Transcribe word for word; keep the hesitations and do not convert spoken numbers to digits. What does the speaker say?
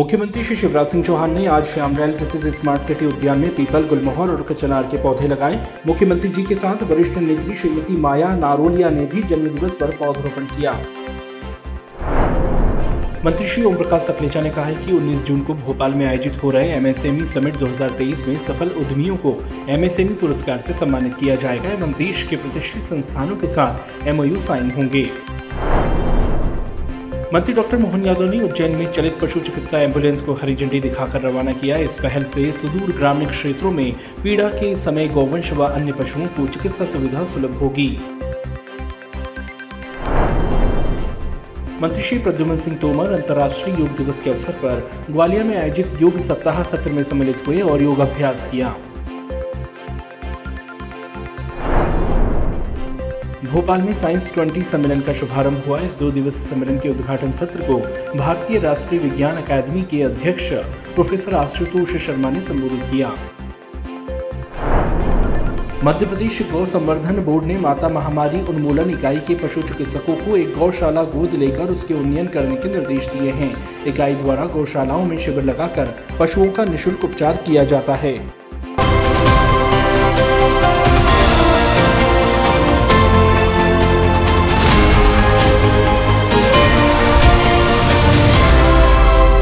मुख्यमंत्री श्री शिवराज सिंह चौहान ने आज श्यामलाल स्थित स्मार्ट सिटी उद्यान में पीपल, गुलमोहर और कचनार के पौधे लगाए। मुख्यमंत्री जी के साथ वरिष्ठ नेत्री श्रीमती माया नारोलिया ने भी जन्मदिवस पर पौधरोपण किया। मंत्री श्री ओम प्रकाश सखलेचा ने कहा है कि उन्नीस जून को भोपाल में आयोजित हो रहे एमएसएमई समिट दो हज़ार तेईस में सफल उद्यमियों को एमएसएमई पुरस्कार से सम्मानित किया जाएगा एवं देश के प्रतिष्ठित संस्थानों के साथ एमओयू साइन होंगे। मंत्री डॉक्टर मोहन यादव ने उज्जैन में चलित पशु चिकित्सा एम्बुलेंस को हरी झंडी दिखाकर रवाना किया। इस पहल से सुदूर ग्रामीण क्षेत्रों में पीड़ा के समय गौवंश व अन्य पशुओं को चिकित्सा सुविधा सुलभ होगी। मंत्री श्री प्रद्युम्न सिंह तोमर अंतर्राष्ट्रीय योग दिवस के अवसर पर ग्वालियर में आयोजित योग सप्ताह सत्र में सम्मिलित हुए और योग अभ्यास किया। भोपाल में साइंस बीस सम्मेलन का शुभारंभ हुआ। इस दो दिवसीय सम्मेलन के उद्घाटन सत्र को भारतीय राष्ट्रीय विज्ञान अकादमी के अध्यक्ष प्रोफेसर आशुतोष शर्मा ने संबोधित किया। मध्य प्रदेश गौ संवर्धन बोर्ड ने माता महामारी उन्मूलन इकाई के पशु चिकित्सकों को एक गौशाला गोद लेकर उसके उन्नयन करने के निर्देश दिए हैं। इकाई द्वारा गौशालाओं में शिविर लगाकर पशुओं का निःशुल्क उपचार किया जाता है।